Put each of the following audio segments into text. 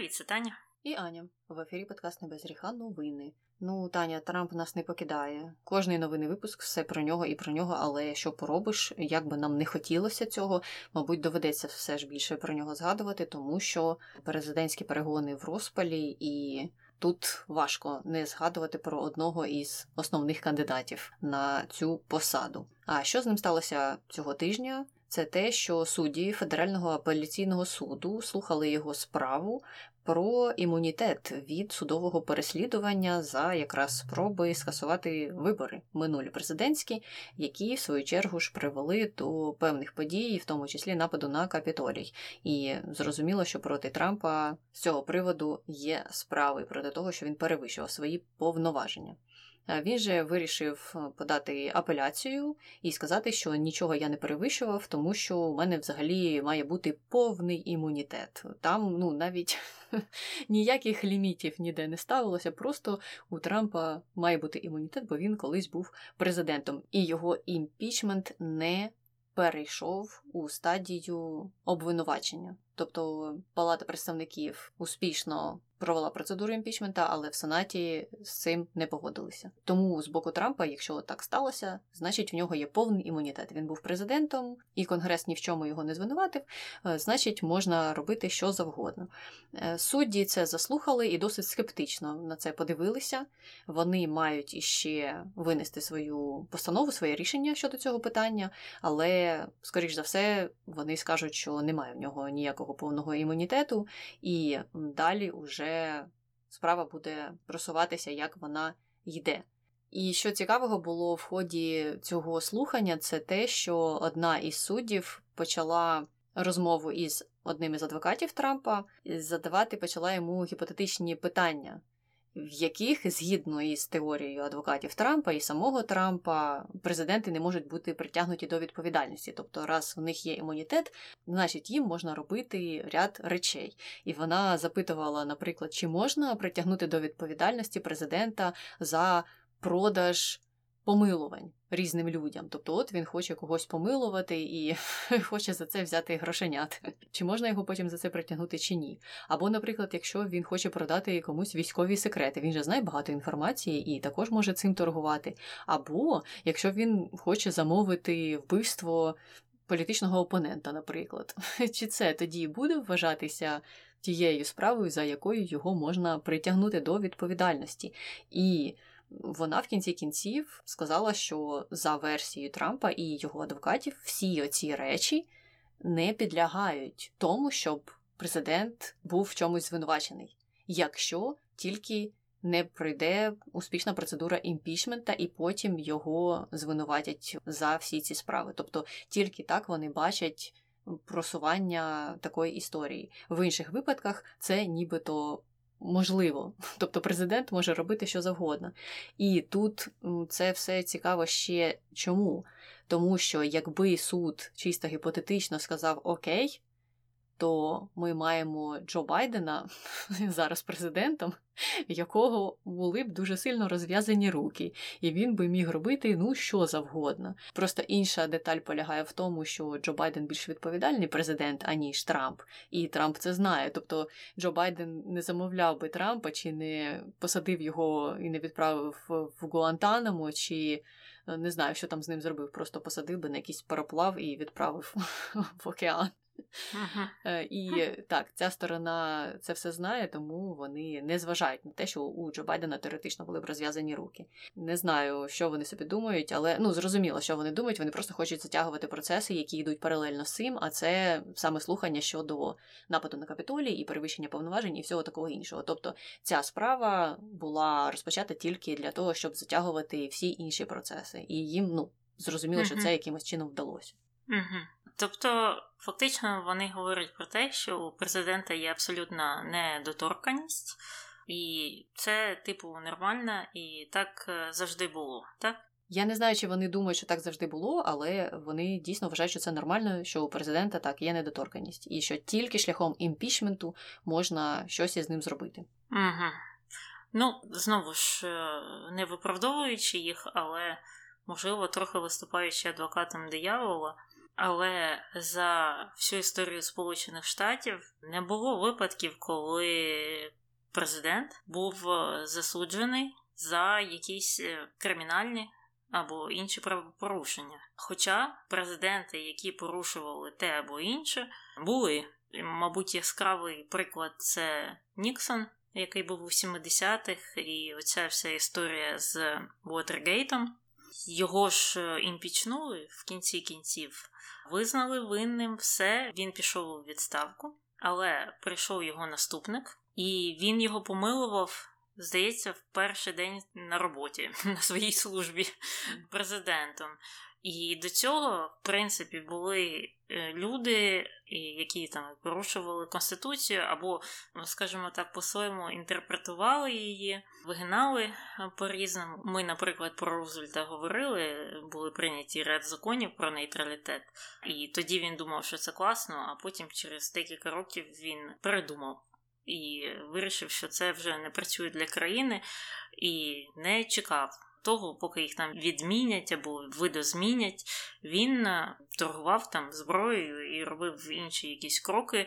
Привіт, це Таня. І Аня. В ефірі подкаст «Небез ріха новини». Ну, Таня, Трамп нас не покидає. Кожний новинний випуск, все про нього, але що поробиш, як би нам не хотілося цього, мабуть, доведеться все ж більше про нього згадувати, тому що президентські перегони в розпалі, і тут важко не згадувати про одного із основних кандидатів на цю посаду. А що з ним сталося цього тижня? Це те, що судді Федерального апеляційного суду слухали його справу про імунітет від судового переслідування за якраз спроби скасувати вибори минулі президентські, які в свою чергу ж привели до певних подій, в тому числі нападу на Капітолій. І зрозуміло, що проти Трампа з цього приводу є справи проти того, що він перевищував свої повноваження. Він же вирішив подати апеляцію і сказати, що нічого я не перевищував, тому що у мене взагалі має бути повний імунітет. Там, навіть ніяких лімітів ніде не ставилося, просто у Трампа має бути імунітет, бо він колись був президентом. І його імпічмент не перейшов у стадію обвинувачення. Тобто Палата представників успішно провела процедуру імпічмента, але в Сенаті з цим не погодилися. Тому з боку Трампа, якщо так сталося, значить в нього є повний імунітет. Він був президентом, і Конгрес ні в чому його не звинуватив, значить можна робити що завгодно. Судді це заслухали і досить скептично на це подивилися. Вони мають іще винести свою постанову, своє рішення щодо цього питання, але, скоріш за все, вони скажуть, що немає в нього ніякого повного імунітету, і далі уже справа буде просуватися, як вона йде. І що цікавого було в ході цього слухання, це те, що одна із суддів почала розмову із одним із адвокатів Трампа, задавати почала йому гіпотетичні питання, в яких, згідно із теорією адвокатів Трампа і самого Трампа, президенти не можуть бути притягнуті до відповідальності. Тобто, раз в них є імунітет, значить їм можна робити ряд речей. І вона запитувала, наприклад, чи можна притягнути до відповідальності президента за продаж помилувань різним людям. Тобто, от він хоче когось помилувати і хоче за це взяти грошенят. Чи можна його потім за це притягнути, чи ні? Або, наприклад, якщо він хоче продати комусь військові секрети, він же знає багато інформації і також може цим торгувати. Або, якщо він хоче замовити вбивство політичного опонента, наприклад. Чи це тоді буде вважатися тією справою, за якою його можна притягнути до відповідальності? І вона в кінці кінців сказала, що за версією Трампа і його адвокатів всі оці речі не підлягають тому, щоб президент був в чомусь звинувачений, якщо тільки не пройде успішна процедура імпічмента і потім його звинуватять за всі ці справи. Тобто тільки так вони бачать просування такої історії. В інших випадках це нібито можливо. Тобто президент може робити що завгодно. І тут це все цікаво ще чому? Тому що якби суд чисто гіпотетично сказав «Окей», то ми маємо Джо Байдена, зараз президентом, якого були б дуже сильно розв'язані руки. І він би міг робити, що завгодно. Просто інша деталь полягає в тому, що Джо Байден більш відповідальний президент, аніж Трамп. І Трамп це знає. Тобто Джо Байден не замовляв би Трампа, чи не посадив його і не відправив в Гуантанамо, чи не знаю, що там з ним зробив. Просто посадив би на якийсь пароплав і відправив в океан. І так, ця сторона це все знає, тому вони не зважають на те, що у Джо Байдена теоретично були б розв'язані руки. Не знаю, що вони собі думають, але зрозуміло, що вони думають, вони просто хочуть затягувати процеси, які йдуть паралельно з цим, а це саме слухання щодо нападу на Капітолій і перевищення повноважень і всього такого іншого. Тобто ця справа була розпочата тільки для того, щоб затягувати всі інші процеси. І їм, зрозуміло, що це якимось чином вдалося. Тобто, фактично, вони говорять про те, що у президента є абсолютна недоторканність, і це, нормально, і так завжди було, так? Я не знаю, чи вони думають, що так завжди було, але вони дійсно вважають, що це нормально, що у президента так є недоторканність, і що тільки шляхом імпічменту можна щось із ним зробити. Угу. Знову ж, не виправдовуючи їх, але, можливо, трохи виступаючи адвокатом диявола, Але за всю історію Сполучених Штатів не було випадків, коли президент був засуджений за якісь кримінальні або інші правопорушення. Хоча президенти, які порушували те або інше, були. Мабуть, яскравий приклад – це Ніксон, який був у 70-х, і оця вся історія з Watergate. Його ж імпічнули, в кінці кінців визнали винним все, він пішов у відставку, але прийшов його наступник, і він його помилував, здається, в перший день на роботі, на своїй службі президентом. І до цього, в принципі, були люди, які там порушували Конституцію, або, скажімо так, по-своєму інтерпретували її, вигинали по-різному. Ми, наприклад, про Рузвельта говорили, були прийняті ряд законів про нейтралітет. І тоді він думав, що це класно, а потім через декілька років він передумав. І вирішив, що це вже не працює для країни, і не чекав того, поки їх там відмінять або видозмінять. Він торгував там зброєю і робив інші якісь кроки,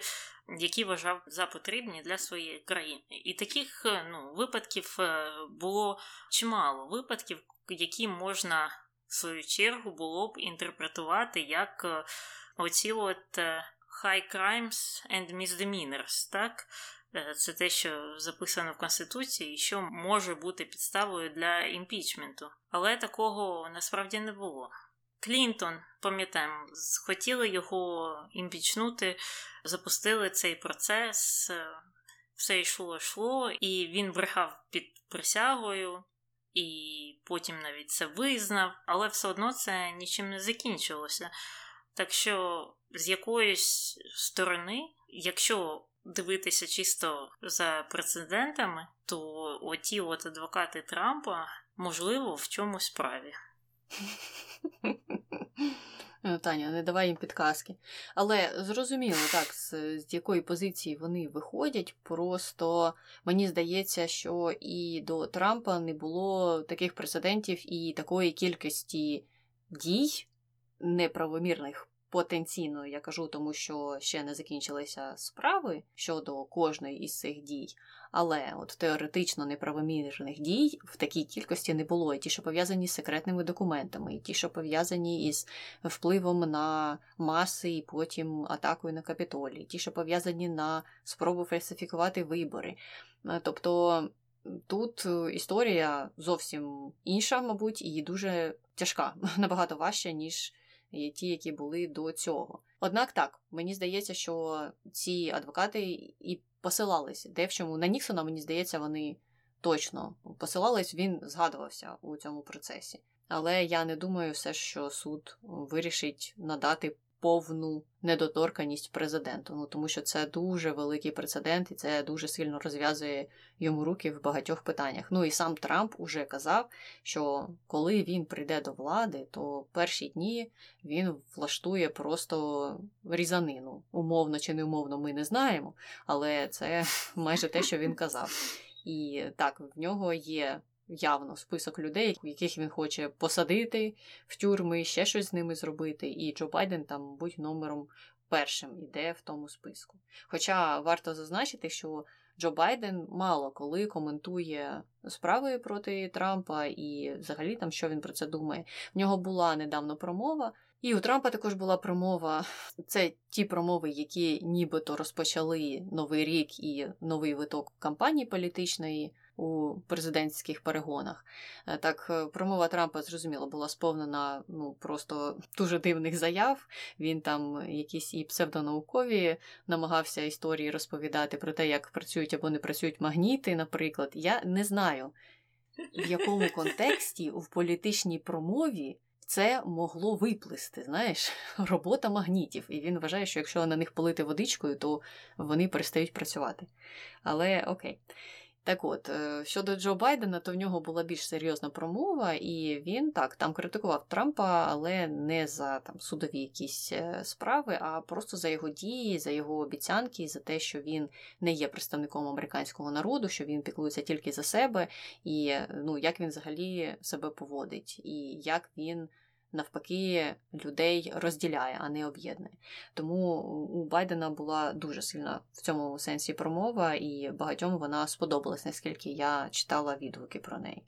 які вважав за потрібні для своєї країни. І таких випадків було чимало. Випадків, які можна, в свою чергу, було б інтерпретувати як оці от high crimes and misdemeanors, так? Це те, що записано в Конституції, що може бути підставою для імпічменту. Але такого насправді не було. Клінтон, пам'ятаємо, хотіли його імпічнути, запустили цей процес, все йшло, і він брехав під присягою, і потім навіть це визнав, але все одно це нічим не закінчилося. Так що з якоїсь сторони, якщо дивитися чисто за прецедентами, то оті от адвокати Трампа, можливо, в чомусь праві. Таня, не давай їм підказки. Але зрозуміло, так, з якої позиції вони виходять, просто мені здається, що і до Трампа не було таких прецедентів і такої кількості дій неправомірних, потенційно, я кажу, тому що ще не закінчилися справи щодо кожної із цих дій, але от теоретично неправомірних дій в такій кількості не було. І ті, що пов'язані з секретними документами, і ті, що пов'язані із впливом на маси і потім атакою на Капітолій, і ті, що пов'язані на спробу фальсифікувати вибори. Тобто тут історія зовсім інша, мабуть, і дуже тяжка, набагато важче, ніж і ті, які були до цього. Однак так, мені здається, що ці адвокати і посилалися. Де в чому? На Ніксона, мені здається, вони точно посилались, він згадувався у цьому процесі. Але я не думаю все, що суд вирішить надати повну недоторканність президенту, тому що це дуже великий прецедент, і це дуже сильно розв'язує йому руки в багатьох питаннях. І сам Трамп уже казав, що коли він прийде до влади, то перші дні він влаштує просто різанину. Умовно чи неумовно ми не знаємо, але це майже те, що він казав. І так, в нього є явно список людей, яких він хоче посадити в тюрми, ще щось з ними зробити, і Джо Байден там, мабуть, номером першим іде в тому списку. Хоча варто зазначити, що Джо Байден мало коли коментує справи проти Трампа і взагалі там, що він про це думає. В нього була недавно промова, і у Трампа також була промова. Це ті промови, які нібито розпочали новий рік і новий виток кампанії політичної у президентських перегонах. Так, промова Трампа, зрозуміло, була сповнена просто дуже дивних заяв. Він там якісь і псевдонаукові намагався історії розповідати про те, як працюють або не працюють магніти, наприклад. Я не знаю, в якому контексті в політичній промові це могло виплисти, знаєш, робота магнітів. І він вважає, що якщо на них полити водичкою, то вони перестають працювати. Але окей. Так от, щодо Джо Байдена, то в нього була більш серйозна промова, і він, так, там критикував Трампа, але не за там судові якісь справи, а просто за його дії, за його обіцянки, за те, що він не є представником американського народу, що він піклується тільки за себе, і як він взагалі себе поводить, і як він навпаки, людей розділяє, а не об'єднує. Тому у Байдена була дуже сильна в цьому сенсі промова, і багатьом вона сподобалась, наскільки я читала відгуки про неї.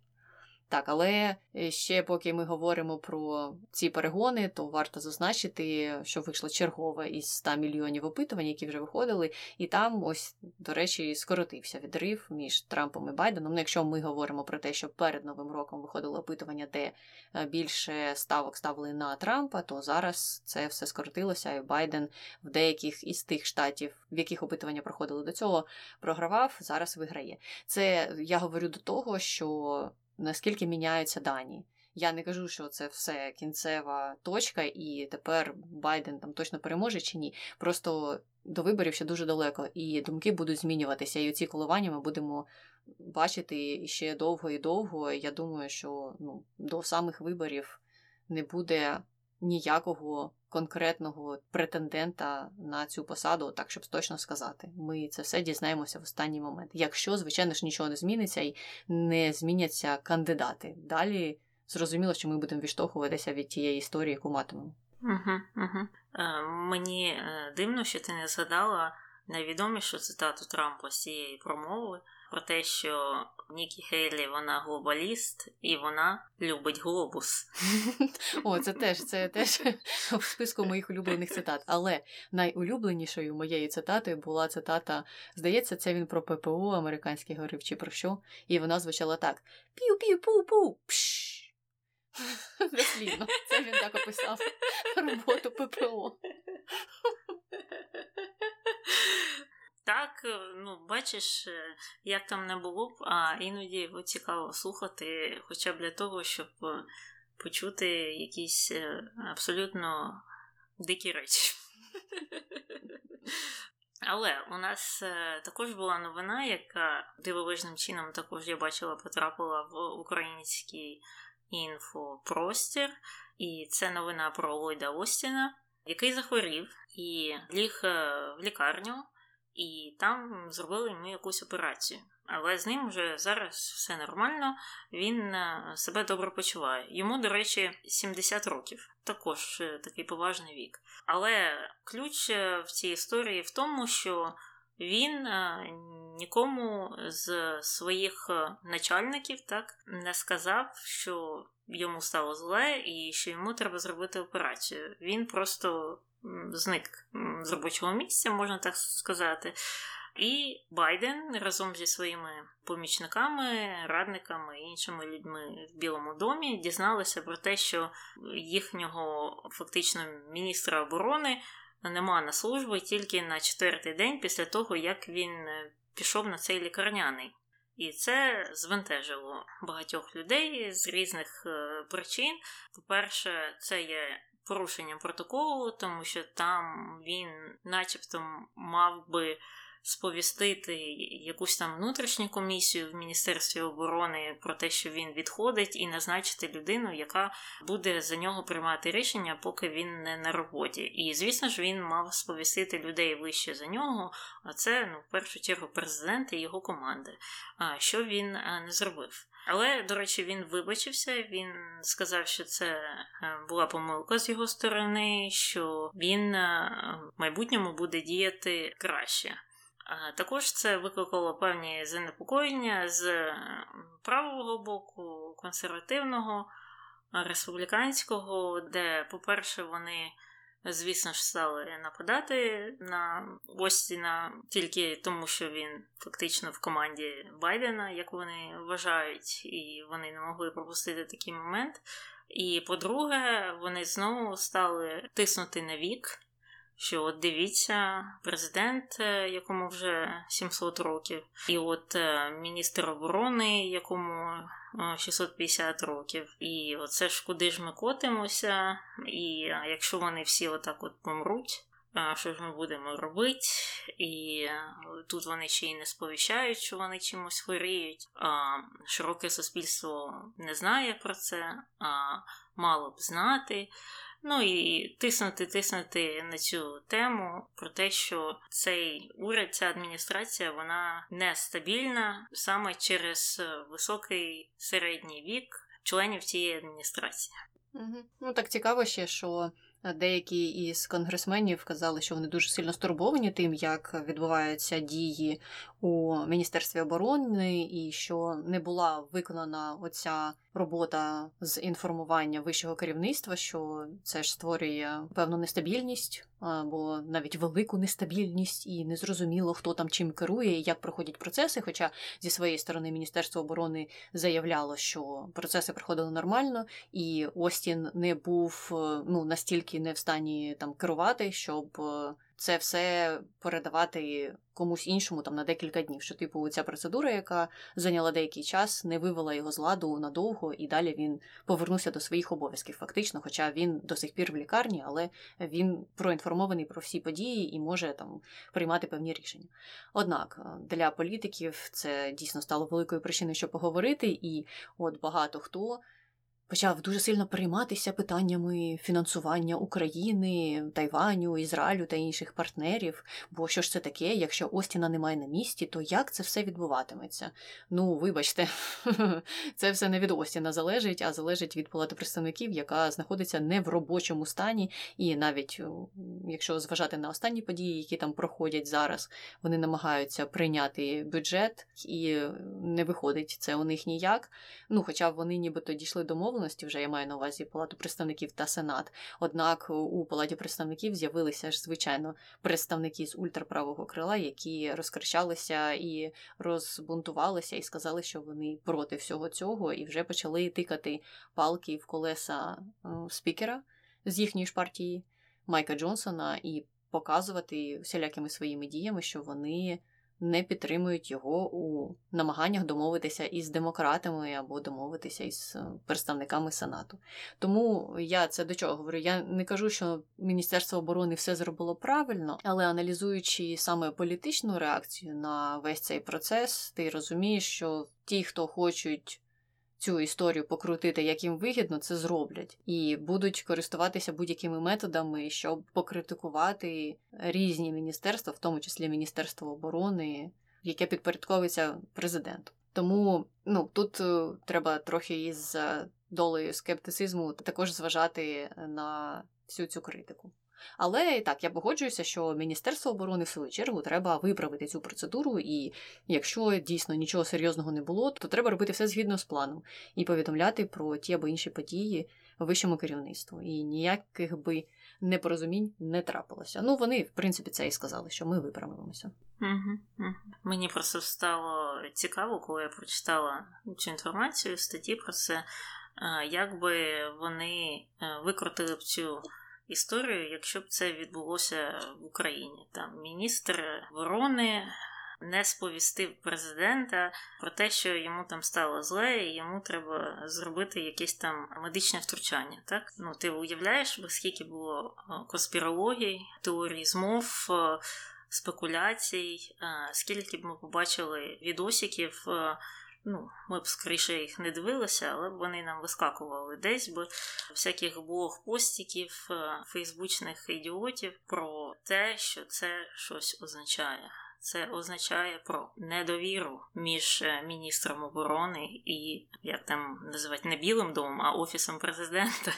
Так, але ще поки ми говоримо про ці перегони, то варто зазначити, що вийшло чергове із 100 мільйонів опитувань, які вже виходили, і там, ось, до речі, скоротився відрив між Трампом і Байденом. Ну, якщо ми говоримо про те, що перед Новим роком виходило опитування, де більше ставок ставили на Трампа, то зараз це все скоротилося, і Байден в деяких із тих штатів, в яких опитування проходили до цього, програвав, зараз виграє. Це я говорю до того, що наскільки міняються дані. Я не кажу, що це все кінцева точка, і тепер Байден там точно переможе чи ні. Просто до виборів ще дуже далеко, і думки будуть змінюватися, і оці коливання ми будемо бачити ще довго і довго. Я думаю, що до самих виборів не буде ніякого конкретного претендента на цю посаду, так, щоб точно сказати. Ми це все дізнаємося в останній момент. Якщо, звичайно ж, нічого не зміниться і не зміняться кандидати. Далі зрозуміло, що ми будемо відштовхуватися від тієї історії, яку матимемо. Мені дивно, що ти не згадала найвідомішу цитату Трампа з цієї промови про те, що Нікі Хейлі, вона глобаліст, і вона любить глобус. О, це теж в списку моїх улюблених цитат. Але найулюбленішою моєю цитатою була цитата, здається, це він про ППО американський говорив, чи про що, і вона звучала так. Пів-пів-пу-пу, пшш. Дослідно, це він так описав роботу ППО. Так, бачиш, як там не було б, а іноді його цікаво слухати, хоча б для того, щоб почути якісь абсолютно дикі речі. Але у нас також була новина, яка дивовижним чином також, я бачила, потрапила в український інфопростір, і це новина про Лойда Остіна, який захворів і ліг в лікарню, і там зробили йому якусь операцію. Але з ним вже зараз все нормально, він себе добре почуває. Йому, до речі, 70 років. Також такий поважний вік. Але ключ в цій історії в тому, що він нікому з своїх начальників не сказав, що йому стало зле і що йому треба зробити операцію. Він просто зник з робочого місця, можна так сказати. І Байден разом зі своїми помічниками, радниками і іншими людьми в Білому домі дізналися про те, що їхнього фактично міністра оборони нема на службі тільки на 4-й день після того, як він пішов на цей лікарняний. І це звентежило багатьох людей з різних причин. По-перше, це є порушенням протоколу, тому що там він начебто мав би сповістити якусь там внутрішню комісію в Міністерстві оборони про те, що він відходить, і назначити людину, яка буде за нього приймати рішення, поки він не на роботі. І, звісно ж, він мав сповістити людей вище за нього, а це, в першу чергу, президент і його команди, що він не зробив. Але, до речі, він вибачився, він сказав, що це була помилка з його сторони, що він в майбутньому буде діяти краще. Також це викликало певні занепокоєння з правого боку, консервативного, республіканського, де, по-перше, вони, звісно ж, стали нападати на Остіна тільки тому, що він фактично в команді Байдена, як вони вважають, і вони не могли пропустити такий момент. І, по-друге, вони знову стали тиснути на вік, що от дивіться, президент, якому вже 700 років, і от міністр оборони, якому 650 років. І оце ж куди ж ми котимося, і якщо вони всі отак от помруть, що ж ми будемо робити? І тут вони ще й не сповіщають, що вони чимось хворіють. Широке суспільство не знає про це, а мало б знати. Ну і тиснути на цю тему про те, що цей уряд, ця адміністрація, вона нестабільна саме через високий середній вік членів цієї адміністрації. Угу. Ну, так цікаво ще, що деякі із конгресменів казали, що вони дуже сильно стурбовані тим, як відбуваються дії у Міністерстві оборони, і що не була виконана оця робота з інформування вищого керівництва, що це ж створює певну нестабільність, або навіть велику нестабільність, і незрозуміло, хто там чим керує і як проходять процеси, хоча зі своєї сторони Міністерство оборони заявляло, що процеси проходили нормально, і Остін не був, настільки не в стані там керувати, щоб це все передавати комусь іншому там на декілька днів, що типу ця процедура, яка зайняла деякий час, не вивела його з ладу надовго, і далі він повернувся до своїх обов'язків фактично, хоча він до сих пір в лікарні, але він проінформований про всі події і може там приймати певні рішення. Однак для політиків це дійсно стало великою причиною, щоб поговорити, і от багато хто почав дуже сильно перейматися питаннями фінансування України, Тайваню, Ізраїлю та інших партнерів, бо що ж це таке, якщо Остіна немає на місці, то як це все відбуватиметься? Вибачте, це все не від Остіна залежить, а залежить від Палати представників, яка знаходиться не в робочому стані, і навіть, якщо зважати на останні події, які там проходять зараз, вони намагаються прийняти бюджет, і не виходить це у них ніяк, хоча вони нібито дійшли до мови, вже я маю на увазі Палату представників та Сенат. Однак у Палаті представників з'явилися ж, звичайно, представники з ультраправого крила, які розкричалися і розбунтувалися, і сказали, що вони проти всього цього, і вже почали тикати палки в колеса спікера з їхньої ж партії Майка Джонсона і показувати всілякими своїми діями, що вони не підтримують його у намаганнях домовитися із демократами або домовитися із представниками Сенату. Тому я це до чого говорю? Я не кажу, що Міністерство оборони все зробило правильно, але аналізуючи саме політичну реакцію на весь цей процес, ти розумієш, що ті, хто хочуть цю історію покрутити, як їм вигідно, це зроблять. І будуть користуватися будь-якими методами, щоб покритикувати різні міністерства, в тому числі Міністерство оборони, яке підпорядковується президенту. Тому тут треба трохи із долею скептицизму також зважати на всю цю критику. Але, і так, я погоджуюся, що Міністерство оборони, в свою чергу, треба виправити цю процедуру, і якщо дійсно нічого серйозного не було, то треба робити все згідно з планом і повідомляти про ті або інші події вищому керівництву. І ніяких би непорозумінь не трапилося. Вони, в принципі, це і сказали, що ми виправимося. Мені просто стало цікаво, коли я прочитала цю інформацію, статті про це, як би вони викрутили б цю історію, якщо б це відбулося в Україні. Там міністр оборони не сповістив президента про те, що йому там стало зле, і йому треба зробити якесь там медичне втручання, так? Ти уявляєш, скільки було конспірологій, теорій змов, спекуляцій, скільки б ми побачили відосиків, ми б скоріше їх не дивилися, але вони нам вискакували десь, бо всяких блог-постиків, фейсбучних ідіотів про те, що це щось означає. Це означає про недовіру між міністром оборони і, як там називати, не Білим домом, а Офісом президента.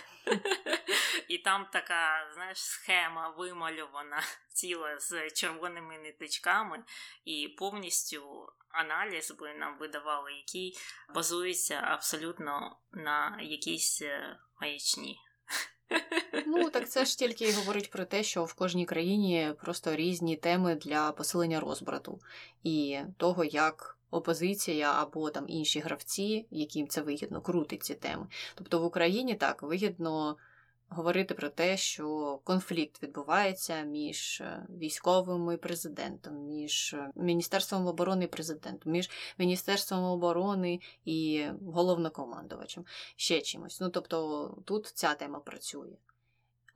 І там така, схема вимальована ціла з червоними ниточками і повністю аналіз би нам видавали, який базується абсолютно на якійсь маячні. Так це ж тільки говорить про те, що в кожній країні просто різні теми для посилення розбрату і того, як опозиція або там інші гравці, яким це вигідно, крутить ці теми. Тобто в Україні так вигідно говорити про те, що конфлікт відбувається між військовим і президентом, між Міністерством оборони і президентом, між Міністерством оборони і головнокомандувачем, ще чимось. Тобто тут ця тема працює.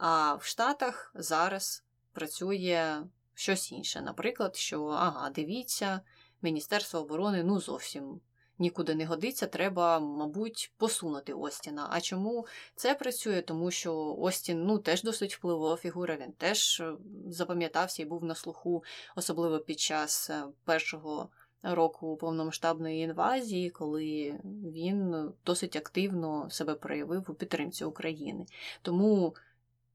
А в Штатах зараз працює щось інше. Наприклад, що, дивіться, Міністерство оборони, зовсім нікуди не годиться, треба, мабуть, посунути Остіна. А чому це працює? Тому що Остін, теж досить впливова фігура, він теж запам'ятався і був на слуху, особливо під час першого року повномасштабної інвазії, коли він досить активно себе проявив у підтримці України. Тому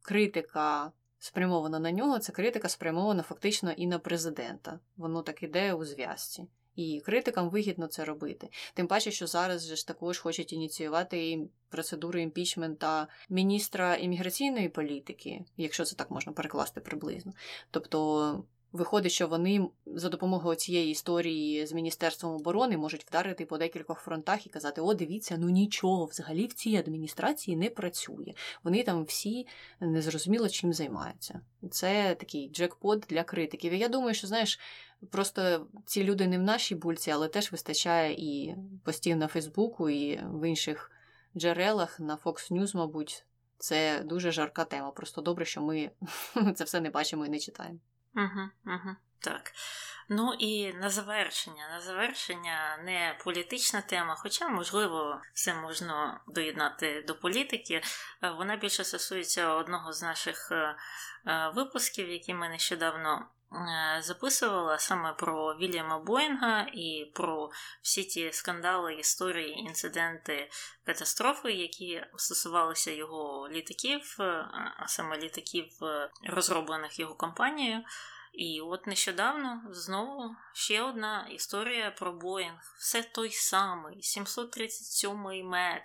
критика спрямована на нього, це критика спрямована фактично і на президента. Воно так іде у зв'язці. І критикам вигідно це робити. Тим паче, що зараз же ж також хочуть ініціювати і процедуру імпічмента міністра імміграційної політики, якщо це так можна перекласти приблизно. Тобто, виходить, що вони за допомогою цієї історії з Міністерством оборони можуть вдарити по декількох фронтах і казати: о, дивіться, ну нічого, взагалі в цій адміністрації не працює. Вони там всі незрозуміло чим займаються. Це такий джекпот для критиків. І я думаю, що, знаєш, просто ці люди не в нашій бульці, але теж вистачає і постів на Фейсбуку, і в інших джерелах, на Fox News, мабуть. Це дуже жарка тема. Просто добре, що ми це все не бачимо і не читаємо. Угу. Так. Ну і на завершення не політична тема, хоча, можливо, все можна доєднати до політики. Вона більше стосується одного з наших випусків, які ми нещодавно записувала, саме про Вільяма Боїнга і про всі ті скандали, історії, інциденти, катастрофи, які стосувалися його літаків, а саме літаків, розроблених його компанією. І от нещодавно знову ще одна історія про Боїнг. Все той самий, 737 MAX.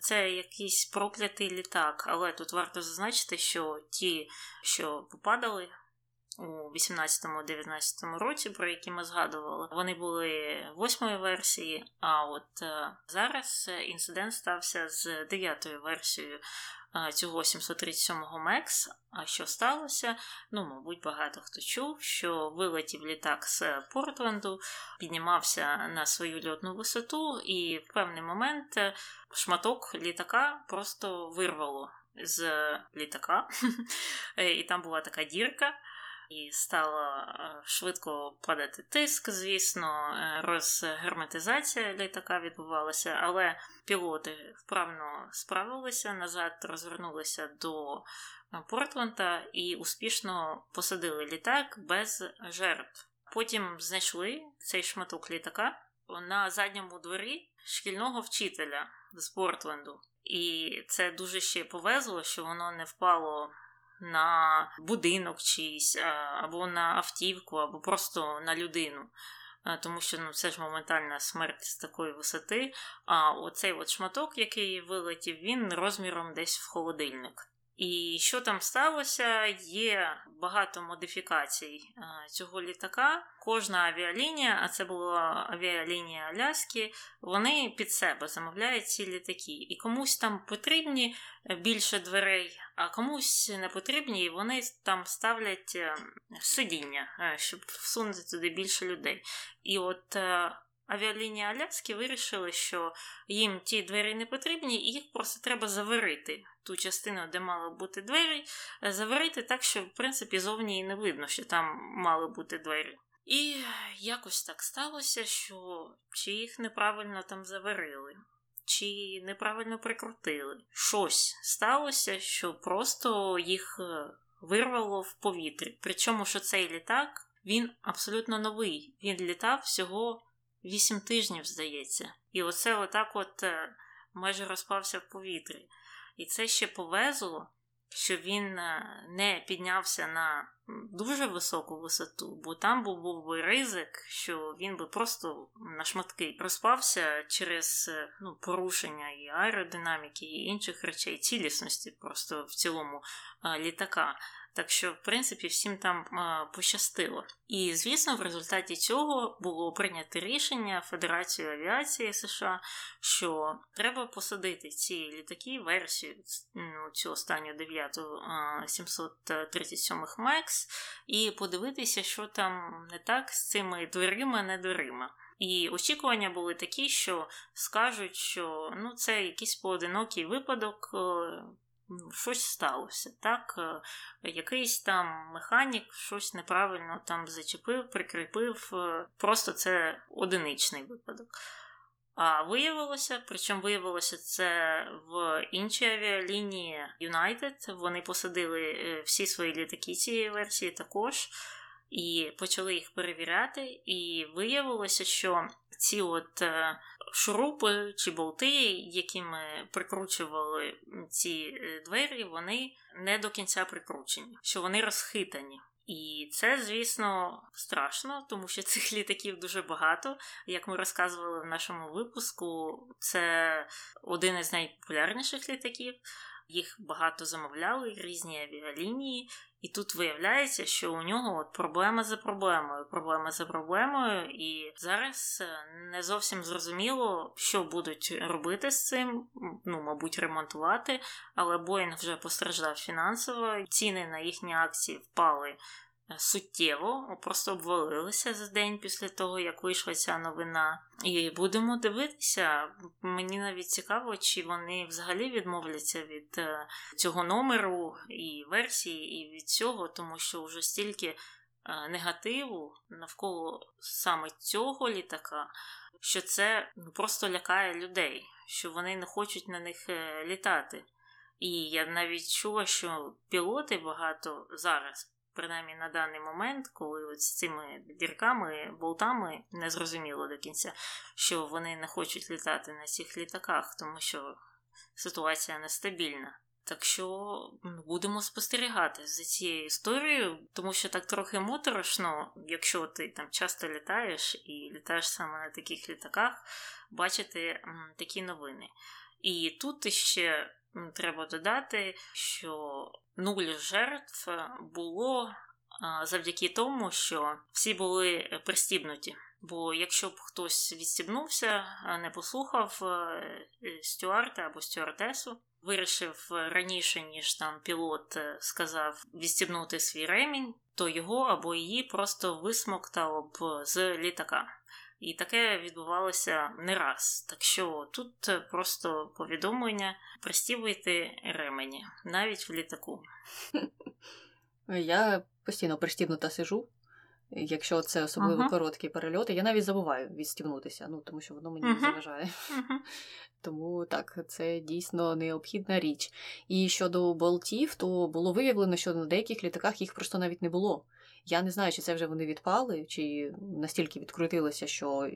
Це якийсь проклятий літак, але тут варто зазначити, що ті, що попадали у 18-19 році, про які ми згадували, вони були 8-ї версії, а от зараз інцидент стався з 9-ю версією цього 737-го MAX. А що сталося? Ну, мабуть, багато хто чув, що вилетів літак з Портленду, піднімався на свою льотну висоту, і в певний момент шматок літака просто вирвало з літака, і там була така дірка, і стало швидко падати тиск, звісно, розгерметизація літака відбувалася, але пілоти вправно справилися, назад розвернулися до Портленда і успішно посадили літак без жертв. Потім знайшли цей шматок літака на задньому дворі шкільного вчителя з Портленду. І це дуже ще повезло, що воно не впало на будинок чийсь, або на автівку, або просто на людину. Тому що це ж моментальна смерть з такої висоти. А оцей от шматок, який вилетів, він розміром десь в холодильник. І що там сталося? Є багато модифікацій цього літака. Кожна авіалінія, а це була авіалінія Аляски, вони під себе замовляють ці літаки. І комусь там потрібні більше дверей, а комусь не потрібні, і вони там ставлять сидіння, щоб всунути туди більше людей. І от авіалінія Аляски вирішили, що їм ті двері не потрібні, і їх просто треба заварити. Ту частину, де мали бути двері, заварити так, що, в принципі, зовні і не видно, що там мали бути двері. І якось так сталося, що чи їх неправильно там заварили, чи неправильно прикрутили. Щось сталося, що просто їх вирвало в повітрі. Причому, що цей літак, він абсолютно новий. Він літав всього 8 тижнів, здається. І оце отак от майже розпався в повітрі. І це ще повезло, що він не піднявся на дуже високу висоту, бо там був би ризик, що він би просто на шматки розпався через порушення і аеродинаміки, і інших речей, цілісності просто в цілому літака. Так що, в принципі, всім там пощастило. І, звісно, в результаті цього було прийнято рішення Федерацією авіації США, що треба посадити ці літаки, версію цю останню 9-ту 737-х MAX, і подивитися, що там не так з цими дверима-недверима. І очікування були такі, що скажуть, що це якийсь поодинокий випадок, щось сталося, так? Якийсь там механік щось неправильно там зачепив, прикріпив, просто це одиничний випадок. А виявилося, причому виявилося це в іншій авіалінії United, вони посадили всі свої літаки цієї версії також, і почали їх перевіряти, і виявилося, що ці от шурупи чи болти, якими прикручували ці двері, вони не до кінця прикручені, що вони розхитані. І це, звісно, страшно, тому що цих літаків дуже багато. Як ми розказували в нашому випуску, це один із найпопулярніших літаків. Їх багато замовляли, різні авіалінії. І тут виявляється, що у нього от проблема за проблемою. І зараз не зовсім зрозуміло, що будуть робити з цим. Ну, мабуть, ремонтувати. Але Boeing вже постраждав фінансово. Ціни на їхні акції впали суттєво. Просто обвалилися за день після того, як вийшла ця новина. І будемо дивитися. Мені навіть цікаво, чи вони взагалі відмовляться від цього номеру і версії, і від цього, тому що вже стільки негативу навколо саме цього літака, що це просто лякає людей, що вони не хочуть на них літати. І я навіть чула, що пілоти багато зараз, принаймні на даний момент, коли от з цими дірками, болтами, не зрозуміло до кінця, що вони не хочуть літати на цих літаках, тому що ситуація нестабільна. Так що будемо спостерігати за цією історією, тому що так трохи моторошно, якщо ти там часто літаєш і літаєш саме на таких літаках, бачити такі новини. І тут ще треба додати, що 0 жертв було завдяки тому, що всі були пристібнуті. Бо якщо б хтось відстібнувся, не послухав стюарда або стюардесу, вирішив раніше, ніж там пілот сказав відстібнути свій ремінь, то його або її просто висмоктало б з літака. І таке відбувалося не раз. Так що тут просто повідомлення: пристібуйте ремені, навіть в літаку. Я постійно пристібнута сижу, якщо це особливо короткі перельоти. Я навіть забуваю відстібнутися, тому що воно мені заважає. Тому так, це дійсно необхідна річ. І щодо болтів, то було виявлено, що на деяких літаках їх просто навіть не було. Я не знаю, чи це вже вони відпали, чи настільки відкрутилися, що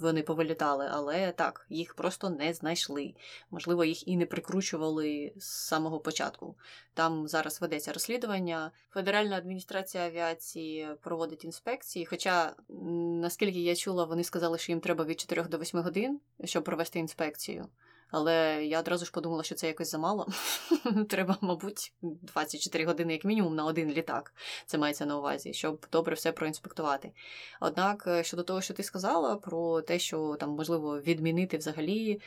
вони повилітали, але так, їх просто не знайшли. Можливо, їх і не прикручували з самого початку. Там зараз ведеться розслідування. Федеральна адміністрація авіації проводить інспекції, хоча, наскільки я чула, вони сказали, що їм треба від 4 до 8 годин, щоб провести інспекцію. Але я одразу ж подумала, що це якось замало. Треба, мабуть, 24 години як мінімум на один літак. Це мається на увазі, щоб добре все проінспектувати. Однак, щодо того, що ти сказала, про те, що там можливо відмінити взагалі,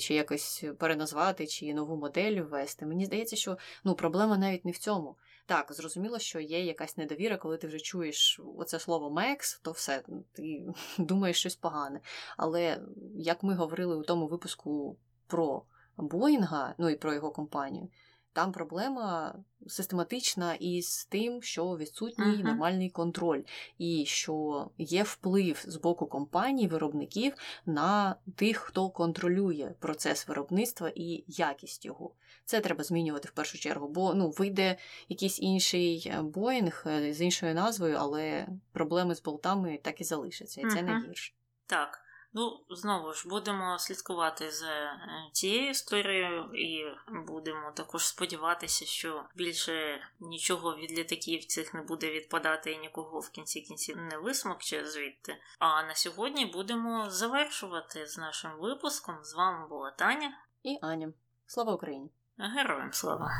чи якось переназвати, чи нову модель ввести, мені здається, що проблема навіть не в цьому. Так, зрозуміло, що є якась недовіра, коли ти вже чуєш оце слово «мекс», то все, ти думаєш щось погане. Але, як ми говорили у тому випуску про Боїнга, і про його компанію, там проблема систематична із тим, що відсутній нормальний контроль, і що є вплив з боку компаній, виробників на тих, хто контролює процес виробництва і якість його. Це треба змінювати в першу чергу, бо вийде якийсь інший Боїнг з іншою назвою, але проблеми з болтами так і залишаться, і це найгірше. Так. Знову ж, будемо слідкувати за цією історією і будемо також сподіватися, що більше нічого від літаків цих не буде відпадати і нікого в кінці кінців не висмокче звідти. А на сьогодні будемо завершувати з нашим випуском. З вами була Таня і Аня. Слава Україні! Героям слава!